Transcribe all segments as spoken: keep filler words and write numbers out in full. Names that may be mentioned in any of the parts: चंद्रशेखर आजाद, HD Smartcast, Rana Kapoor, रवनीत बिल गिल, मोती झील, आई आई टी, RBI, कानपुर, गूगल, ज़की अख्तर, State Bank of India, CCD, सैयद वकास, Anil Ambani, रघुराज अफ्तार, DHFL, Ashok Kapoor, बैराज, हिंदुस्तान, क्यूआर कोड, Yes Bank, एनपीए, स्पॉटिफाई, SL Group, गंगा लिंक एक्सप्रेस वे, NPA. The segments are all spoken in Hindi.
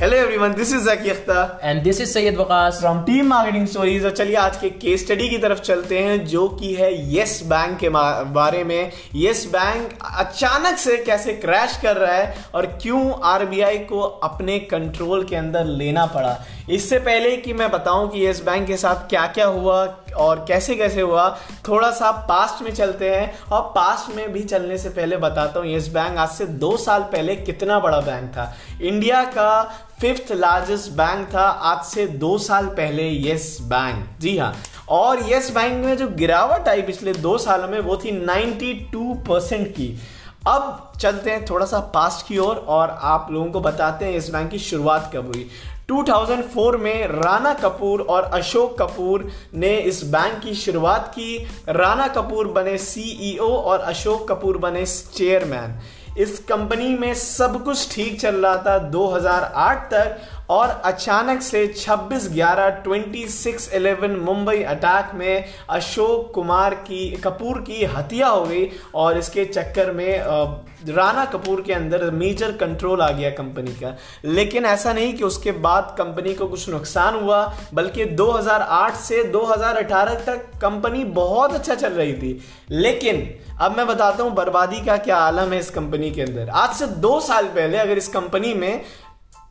Hello everyone, this is ज़की अख्तर and this is सैयद वकास from team marketing stories. और चलिए आज के केस स्टडी की तरफ चलते हैं जो कि है यस बैंक के बारे में। यस बैंक अचानक से कैसे क्रैश कर रहा है और क्यों आरबीआई को अपने कंट्रोल के अंदर लेना पड़ा। इससे पहले कि मैं बताऊं कि यस बैंक के साथ क्या क्या हुआ और कैसे कैसे हुआ, थोड़ा सा पास्ट में चलते हैं। और पास्ट में भी चलने से पहले बताता हूँ यस बैंक आज से दो साल पहले कितना बड़ा बैंक था। इंडिया का फिफ्थ लार्जेस्ट बैंक था आज से दो साल पहले यस बैंक। जी हाँ, और यस बैंक में जो गिरावट आई पिछले दो सालों में वो थी बानवे परसेंट की। अब चलते हैं थोड़ा सा पास्ट की ओर और, और आप लोगों को बताते हैं यस बैंक की शुरुआत कब हुई। दो हज़ार चार में राणा कपूर और अशोक कपूर ने इस बैंक की शुरुआत की। राणा कपूर बने सीईओ और अशोक कपूर बने चेयरमैन। इस कंपनी में सब कुछ ठीक चल रहा था दो हज़ार आठ तक, और अचानक से छब्बीस ग्यारह छब्बीस ग्यारह मुंबई अटैक में अशोक कुमार की कपूर की हत्या हो गई और इसके चक्कर में राणा कपूर के अंदर मेजर कंट्रोल आ गया कंपनी का। लेकिन ऐसा नहीं कि उसके बाद कंपनी को कुछ नुकसान हुआ, बल्कि दो हज़ार आठ से दो हज़ार अठारह तक कंपनी बहुत अच्छा चल रही थी। लेकिन अब मैं बताता हूँ बर्बादी का क्या आलम है इस कंपनी के अंदर। आज से दो साल पहले अगर इस कंपनी में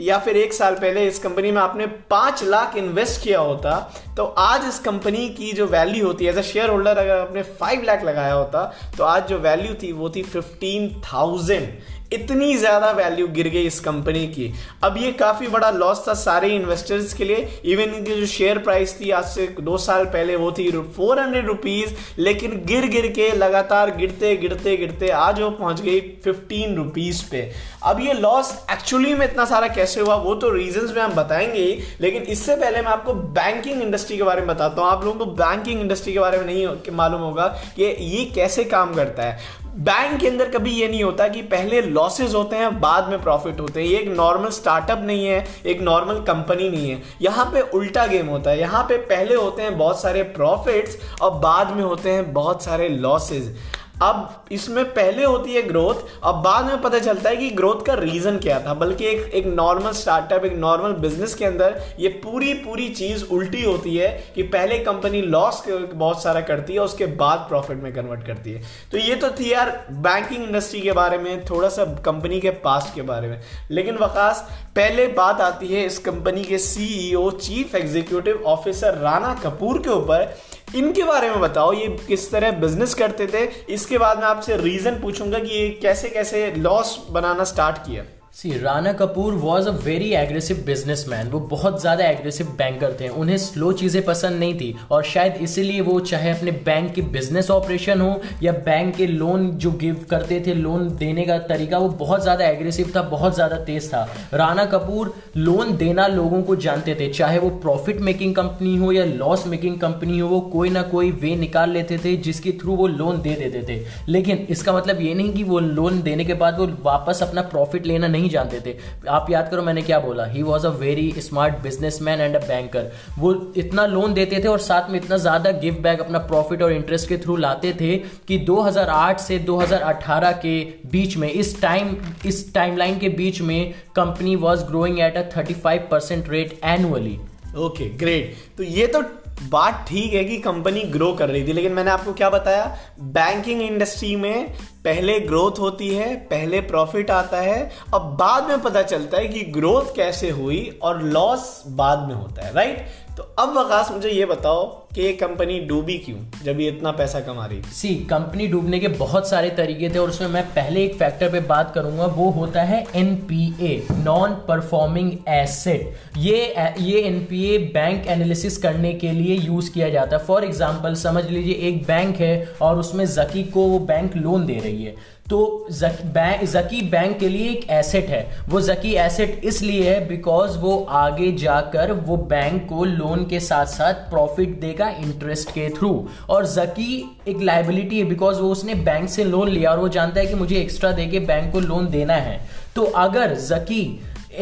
या फिर एक साल पहले इस कंपनी में आपने पाँच लाख इन्वेस्ट किया होता तो आज इस कंपनी की जो वैल्यू होती है एज अ शेयर होल्डर, अगर आपने फाइव लाख लगाया होता तो आज जो वैल्यू थी वो थी फिफ्टीन थाउजेंड। इतनी ज़्यादा वैल्यू गिर गई इस कंपनी की। अब ये काफ़ी बड़ा लॉस था सारे इन्वेस्टर्स के लिए। इवन इनकी जो शेयर प्राइस थी आज से दो साल पहले वो थी फोर हंड्रेड रुपीज़, लेकिन गिर गिर के लगातार गिरते गिरते गिरते आज वो पहुँच गई फिफ्टीन रुपीज़ पे। अब ये लॉस एक्चुअली में इतना सारा कैसे हुआ वो तो रीजंस में हम बताएंगे ही, लेकिन इससे पहले मैं आपको बैंकिंग इंडस्ट्री के बारे में बताता हूँ। आप लोगों को बैंकिंग इंडस्ट्री के बारे में नहीं मालूम होगा कि ये कैसे काम करता है। बैंक के अंदर कभी ये नहीं होता कि पहले लॉसेज होते हैं बाद में प्रॉफिट होते हैं। ये एक नॉर्मल स्टार्टअप नहीं है, एक नॉर्मल कंपनी नहीं है। यहाँ पे उल्टा गेम होता है। यहाँ पे पहले होते हैं बहुत सारे प्रॉफिट्स और बाद में होते हैं बहुत सारे लॉसेज। अब इसमें पहले होती है ग्रोथ, अब बाद में पता चलता है कि ग्रोथ का रीज़न क्या था। बल्कि एक एक नॉर्मल स्टार्टअप, एक नॉर्मल बिजनेस के अंदर ये पूरी पूरी चीज़ उल्टी होती है कि पहले कंपनी लॉस बहुत सारा करती है उसके बाद प्रॉफिट में कन्वर्ट करती है। तो ये तो थी यार बैंकिंग इंडस्ट्री के बारे में, थोड़ा सा कंपनी के पास्ट के बारे में। लेकिन वकास, पहले बात आती है इस कंपनी के CEO, chief executive officer Rana Kapoor के ऊपर। इनके बारे में बताओ ये किस तरह बिजनेस करते थे। इसके बाद मैं आपसे रीजन पूछूंगा कि ये कैसे कैसे लॉस बनाना स्टार्ट किया। See Rana Kapoor was a very aggressive businessman. वो बहुत ज़्यादा एग्रेसिव बैंकर थे। उन्हें स्लो चीज़ें पसंद नहीं थी और शायद इसीलिए वो चाहे अपने बैंक के बिजनेस ऑपरेशन हो या बैंक के लोन जो गिव करते थे, लोन देने का तरीका, वो बहुत ज़्यादा एग्रेसिव था, बहुत ज़्यादा तेज़ था। राणा कपूर लोन देना लोगों को जानते थे, चाहे वो प्रॉफिट मेकिंग कंपनी हो या लॉस मेकिंग कंपनी हो, वो कोई ना कोई वे निकाल लेते थे जिसके थ्रू वो लोन दे देते थे। लेकिन इसका मतलब ये नहीं कि वो लोन देने के बाद वो वापस अपना प्रॉफिट लेना नहीं जानते थे। आप याद करो मैंने क्या बोला, he was a very smart businessman and a banker. वो इतना लोन देते थे और साथ में इतना ज़्यादा गिव बैक अपना प्रॉफिट और इंटरेस्ट के थ्रू लाते थे कि दो हज़ार आठ से दो हज़ार अठारह के बीच में, इस टाइम इस टाइमलाइन के बीच में, company was growing at a thirty five percent rate annually. Okay great, तो ये तो बात ठीक है कि कंपनी ग्रो कर रही थी, लेकिन मैंने आपको क्या बताया, बैंकिंग इंडस्ट्री में पहले ग्रोथ होती है, पहले प्रॉफिट आता है, अब बाद में पता चलता है कि ग्रोथ कैसे हुई और लॉस बाद में होता है, राइट। तो अब वकास मुझे ये बताओ कि ये कंपनी डूबी क्यों जब ये इतना पैसा कमा रही थी। सी कंपनी डूबने के बहुत सारे तरीके थे और उसमें मैं पहले एक फैक्टर पे बात करूंगा, वो होता है एनपीए, नॉन परफॉर्मिंग एसेट। ये ये एनपीए बैंक एनालिसिस करने के लिए यूज़ किया जाता है। फॉर एग्जाम्पल समझ लीजिए एक बैंक है और उसमें ज़की को वो बैंक लोन दे रही है, तो ज़की बैंक के लिए एक एसेट है। वो ज़की एसेट इसलिए है बिकॉज वो आगे जाकर वो बैंक को लोन के साथ साथ प्रॉफिट देगा इंटरेस्ट के थ्रू, और ज़की एक लाइबिलिटी है बिकॉज वो उसने बैंक से लोन लिया और वो जानता है कि मुझे एक्स्ट्रा देके बैंक को लोन देना है। तो अगर ज़की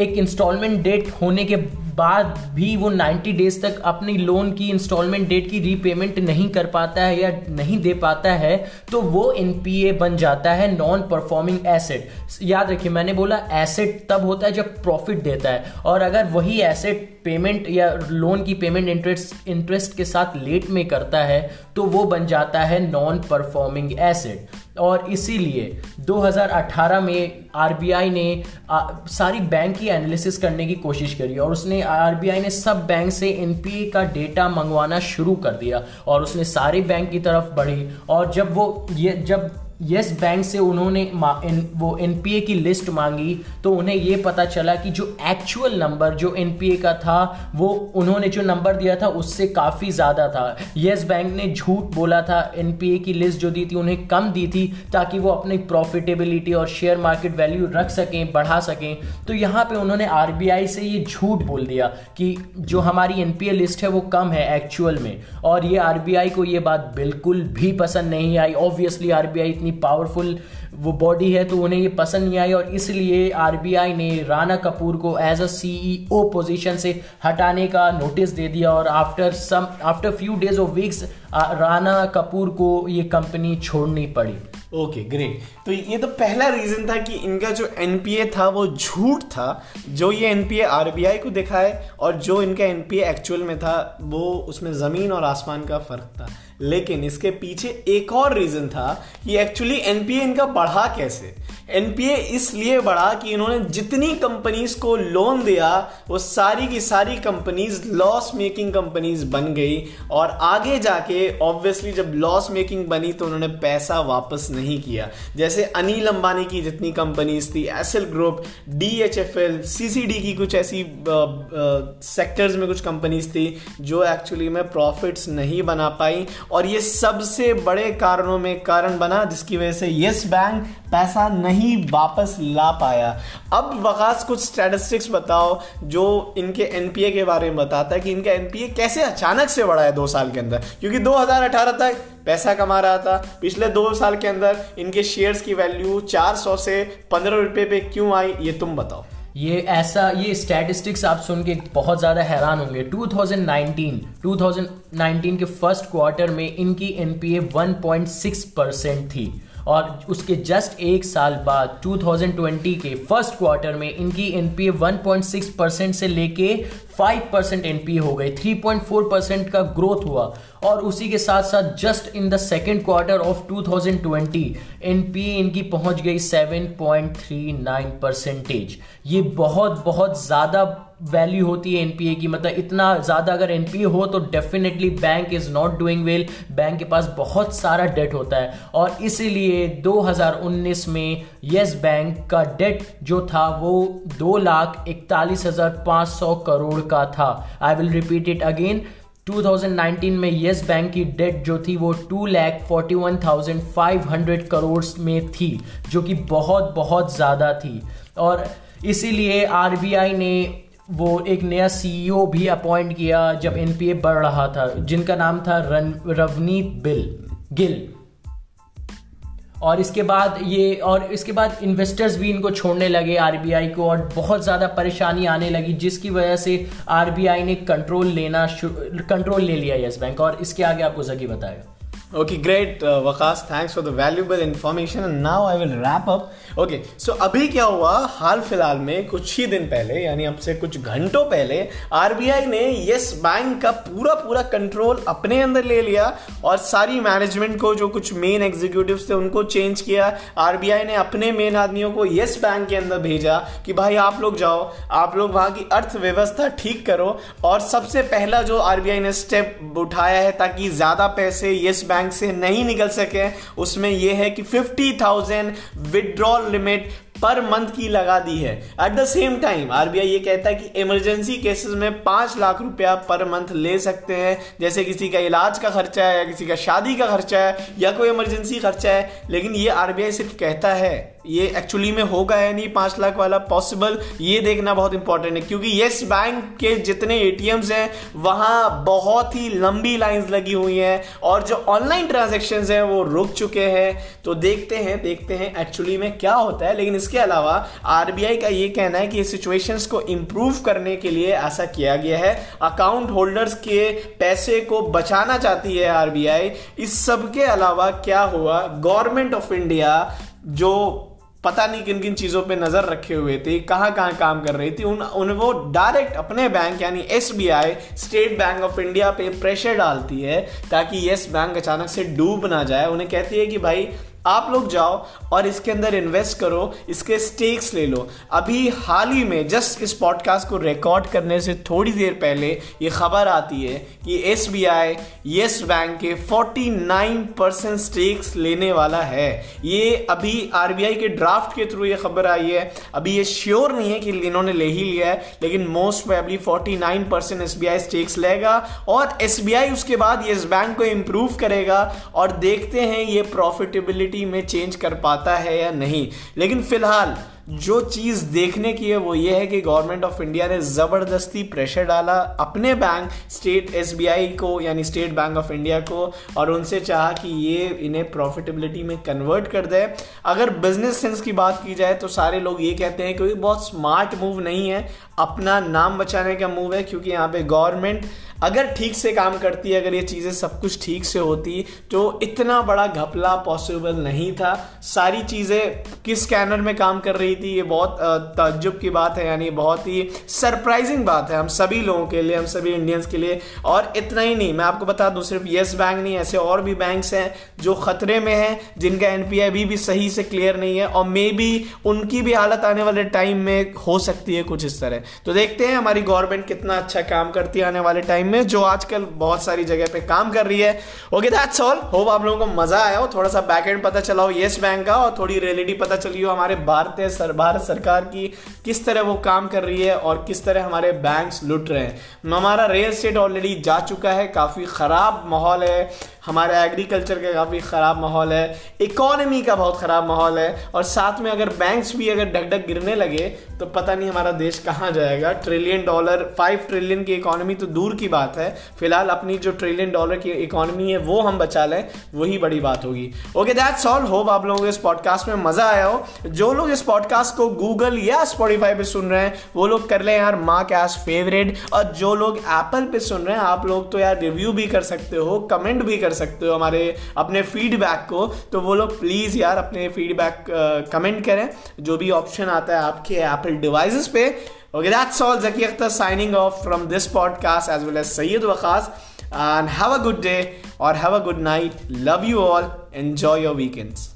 एक इंस्टॉलमेंट डेट होने के बाद भी वो नब्बे डेज तक अपनी लोन की इंस्टॉलमेंट डेट की रीपेमेंट नहीं कर पाता है या नहीं दे पाता है तो वो एनपीए बन जाता है, नॉन परफॉर्मिंग एसेट। याद रखिए मैंने बोला एसेट तब होता है जब प्रॉफिट देता है, और अगर वही एसेट पेमेंट या लोन की पेमेंट इंटरेस्ट इंटरेस्ट के साथ लेट में करता है तो वो बन जाता है नॉन परफॉर्मिंग एसेट। और इसीलिए दो हज़ार अठारह में आरबीआई ने आ, सारी बैंक की एनालिसिस करने की कोशिश करी और उसने आरबीआई ने सब बैंक से एनपीए का डेटा मंगवाना शुरू कर दिया और उसने सारे बैंक की तरफ बढ़ी। और जब वो ये जब येस बैंक से उन्होंने इन, वो एनपीए की लिस्ट मांगी तो उन्हें ये पता चला कि जो एक्चुअल नंबर जो एनपीए का था वो उन्होंने जो नंबर दिया था उससे काफ़ी ज़्यादा था। येस बैंक ने झूठ बोला था, एनपीए की लिस्ट जो दी थी उन्हें कम दी थी ताकि वो अपनी प्रॉफिटेबिलिटी और शेयर मार्केट वैल्यू रख सकें, बढ़ा सकें। तो यहाँ पे उन्होंने आरबीआई से ये झूठ बोल दिया कि जो हमारी एनपीए लिस्ट है वो कम है एक्चुअल में, और ये आरबीआई को ये बात बिल्कुल भी पसंद नहीं आई। ऑब्वियसली आरबीआई पावरफुल वो बॉडी है तो उन्हें ये पसंद नहीं आई और इसलिए आरबीआई ने राणा कपूर को एज अ सीईओ पोजीशन से हटाने का नोटिस दे दिया। और after some after few days of weeks Rana Kapoor को ये कंपनी छोड़नी पड़ी। Okay okay, great. तो ये तो पहला रीज़न था कि इनका जो एनपीए था वो झूठ था, जो ये एनपीए आरबीआई को दिखाए और जो इनका एनपीए एक्चुअल में था वो उसमें ज़मीन और आसमान का फ़र्क था। लेकिन इसके पीछे एक और रीज़न था कि एक्चुअली एनपीए इनका बढ़ा कैसे। एनपीए इसलिए बढ़ा कि इन्होंने जितनी कंपनीज को लोन दिया वो सारी की सारी कंपनीज लॉस मेकिंग कंपनीज बन गई और आगे जाके ऑब्वियसली जब लॉस मेकिंग बनी तो उन्होंने पैसा वापस नहीं किया। जैसे अनिल अंबानी की जितनी कंपनीज थी, एसएल ग्रुप, डीएचएफएल, सीसीडी की कुछ ऐसी सेक्टर्स में कुछ कंपनीज थी जो एक्चुअली में प्रॉफिट्स नहीं बना पाई और ये सबसे बड़े कारणों में कारण बना जिसकी वजह से येस बैंक पैसा नहीं वापस ला पाया। अब वकास कुछ स्टैटिस्टिक्स बताओ जो इनके एनपीए के बारे में बताता है कि इनका एनपीए कैसे अचानक से बढ़ा है दो साल के अंदर, क्योंकि दो हज़ार अठारह तक पैसा कमा रहा था। पिछले दो साल के अंदर इनके शेयर्स की वैल्यू चार सौ से पंद्रह रुपए पे क्यों आई, ये तुम बताओ। ये ऐसा ये स्टैटिस्टिक्स आप सुन के बहुत ज़्यादा हैरान होंगे। दो हज़ार उन्नीस के फर्स्ट क्वार्टर में इनकी एनपीए one point six percent थी और उसके जस्ट एक साल बाद दो हज़ार बीस के फर्स्ट क्वार्टर में इनकी एनपीए one point six percent से लेके फाइव परसेंट एनपीए हो गई, थ्री पॉइंट फोर परसेंट का ग्रोथ हुआ। और उसी के साथ साथ just in the second quarter of दो हज़ार बीस एनपीए इनकी पहुंच गई seven point three nine percentage. ये बहुत बहुत ज़्यादा वैल्यू होती है एनपीए की, मतलब इतना ज़्यादा अगर एनपीए हो तो definitely bank is not doing well, bank के पास बहुत सारा डेट होता है। और इसीलिए दो हज़ार उन्नीस में येस बैंक का डेट जो था वो दो लाख इकतालीस हज़ार पाँच सौ करोड़ का था। I will repeat it again, दो हज़ार उन्नीस में येस बैंक की डेट जो थी वो two lakh forty one thousand five hundred crore में थी, जो कि बहुत बहुत ज़्यादा थी। और इसीलिए आरबीआई ने वो एक नया सीईओ भी अपॉइंट किया जब एनपीए बढ़ रहा था, जिनका नाम था रवनीत बिल गिल। और इसके बाद ये और इसके बाद इन्वेस्टर्स भी इनको छोड़ने लगे आरबीआई को और बहुत ज़्यादा परेशानी आने लगी, जिसकी वजह से आरबीआई ने कंट्रोल लेना कंट्रोल ले लिया येस बैंक। और इसके आगे आपको जकी बताएगा। Okay great Waqas, thanks for the valuable information and now I will wrap up. Okay so अभी क्या हुआ, हाल फिलहाल में कुछ ही दिन पहले यानी हमसे कुछ घंटों पहले आरबीआई ने येस बैंक का पूरा पूरा कंट्रोल अपने अंदर ले लिया और सारी मैनेजमेंट को, जो कुछ मेन एग्जीक्यूटिव्स थे उनको चेंज किया। आरबीआई ने अपने मेन आदमियों को येस बैंक के अंदर भेजा कि भाई आप लोग जाओ, आप लोग वहाँ की अर्थव्यवस्था ठीक करो। और सबसे पहला जो आरबीआई ने स्टेप उठाया है ताकि ज़्यादा पैसे येस बैंक से नहीं निकल सके, उसमें यह है कि fifty thousand withdrawal limit per month की लगा दी है। At the same time RBI ये कहता है कि इमरजेंसी केसेस में पाँच लाख रुपया पर मंथ ले सकते हैं, जैसे किसी का इलाज का खर्चा है या किसी का शादी का खर्चा है या कोई इमरजेंसी खर्चा है। लेकिन ये आरबीआई सिर्फ कहता है, ये एक्चुअली में होगा या नहीं पाँच लाख वाला पॉसिबल, ये देखना बहुत इंपॉर्टेंट है क्योंकि येस बैंक के जितने एटीएम्स हैं वहाँ बहुत ही लंबी लाइंस लगी हुई हैं और जो ऑनलाइन ट्रांजेक्शन्स हैं वो रुक चुके हैं। तो देखते हैं देखते हैं एक्चुअली में क्या होता है। लेकिन इसके अलावा आरबीआई का ये कहना है कि सिचुएशंस को इंप्रूव करने के लिए ऐसा किया गया है, अकाउंट होल्डर्स के पैसे को बचाना चाहती है आरबीआई। इस सब के अलावा क्या हुआ, गवर्नमेंट ऑफ इंडिया जो पता नहीं किन किन चीज़ों पे नज़र रखे हुए थे, कहाँ कहाँ काम कर रही थी, उन उन वो डायरेक्ट अपने बैंक यानी SBI State Bank of India पे प्रेशर डालती है ताकि येस बैंक अचानक से डूब ना जाए। उन्हें कहती है कि भाई आप लोग जाओ और इसके अंदर इन्वेस्ट करो, इसके स्टेक्स ले लो। अभी हाल ही में जस्ट इस पॉडकास्ट को रिकॉर्ड करने से थोड़ी देर पहले ये खबर आती है कि एसबीआई येस बैंक के उनचास परसेंट स्टेक्स लेने वाला है। ये अभी आरबीआई के ड्राफ्ट के थ्रू ये खबर आई है, अभी ये श्योर नहीं है कि इन्होंने ले ही लिया है, लेकिन मोस्ट प्रोबेबली उनचास परसेंट एसबीआई स्टेक्स लेगा और एसबीआई उसके बाद येस बैंक को इम्प्रूव करेगा और देखते हैं ये प्रॉफिटेबिलिटी में चेंज कर पाता है या नहीं। लेकिन फिलहाल जो चीज़ देखने की है वो ये है कि गवर्नमेंट ऑफ इंडिया ने ज़बरदस्ती प्रेशर डाला अपने बैंक स्टेट एसबीआई को यानी स्टेट बैंक ऑफ इंडिया को और उनसे चाहा कि ये इन्हें प्रॉफिटेबिलिटी में कन्वर्ट कर दे। अगर बिजनेस सेंस की बात की जाए तो सारे लोग ये कहते हैं कि ये बहुत स्मार्ट मूव नहीं है, अपना नाम बचाने का मूव है, क्योंकि यहाँ पे गवर्नमेंट अगर ठीक से काम करती है, अगर ये चीज़ें सब कुछ ठीक से होती तो इतना बड़ा घपला पॉसिबल नहीं था। सारी चीज़ें किस स्कैनर में काम कर रही थी, ये बहुत ताज्जुब की बात है, यानी बहुत ही सरप्राइजिंग बात है हम सभी लोगों के लिए, हम सभी इंडियंस के लिए। और इतना ही नहीं, मैं आपको बता दूं, सिर्फ येस बैंक नहीं, ऐसे और भी बैंक्स हैं जो खतरे में हैं, जिनका एनपीए अभी भी सही से क्लियर नहीं है और मे बी उनकी भी हालत आने वाले टाइम में हो सकती है कुछ इस तरह। तो देखते हैं हमारी गवर्नमेंट कितना अच्छा काम करती है आने वाले टाइम में, जो आजकल बहुत सारी जगह पे काम कर रही है। Okay, that's all. होप आप लोगों को मजा आया हो, थोड़ा सा बैकएंड पता चला हो येस बैंक का और थोड़ी रियलिटी पता चली हो हमारे भारतीय भारत सरकार की, किस तरह वो काम कर रही है और किस तरह हमारे बैंक्स लूट रहे हैं। हमारा रियल स्टेट ऑलरेडी जा चुका है, काफ़ी ख़राब माहौल है, हमारा एग्रीकल्चर का काफ़ी ख़राब माहौल है, इकोनॉमी का बहुत ख़राब माहौल है और साथ में अगर बैंक्स भी अगर ढक ढक गिरने लगे तो पता नहीं हमारा देश कहाँ जाएगा। ट्रिलियन डॉलर, फाइव ट्रिलियन की इकोनॉमी तो दूर की बात है, फिलहाल अपनी जो ट्रिलियन डॉलर की इकोनॉमी है वो हम बचा लें, वही बड़ी बात होगी। Okay, that's all. होप आप लोगों को इस पॉडकास्ट में मज़ा आया हो। जो लोग इस पॉडकास्ट को गूगल या स्पॉटिफाई पे सुन रहे हैं वो लोग कर लें यार माँ कैश फेवरेट, और जो लोग एप्पल पे सुन रहे हैं आप लोग तो यार रिव्यू भी कर सकते हो, कमेंट भी कर सकते हो हमारे अपने फीडबैक को, तो वो लोग प्लीज़ यार अपने फीडबैक कमेंट करें, जो भी ऑप्शन आता है आपके एप्पल डिवाइसेस पे। Okay, that's all. Zaki Akhtar signing off from this podcast as well as सैयद वकास, and have a good day और have a good night. Love you all, enjoy your weekends.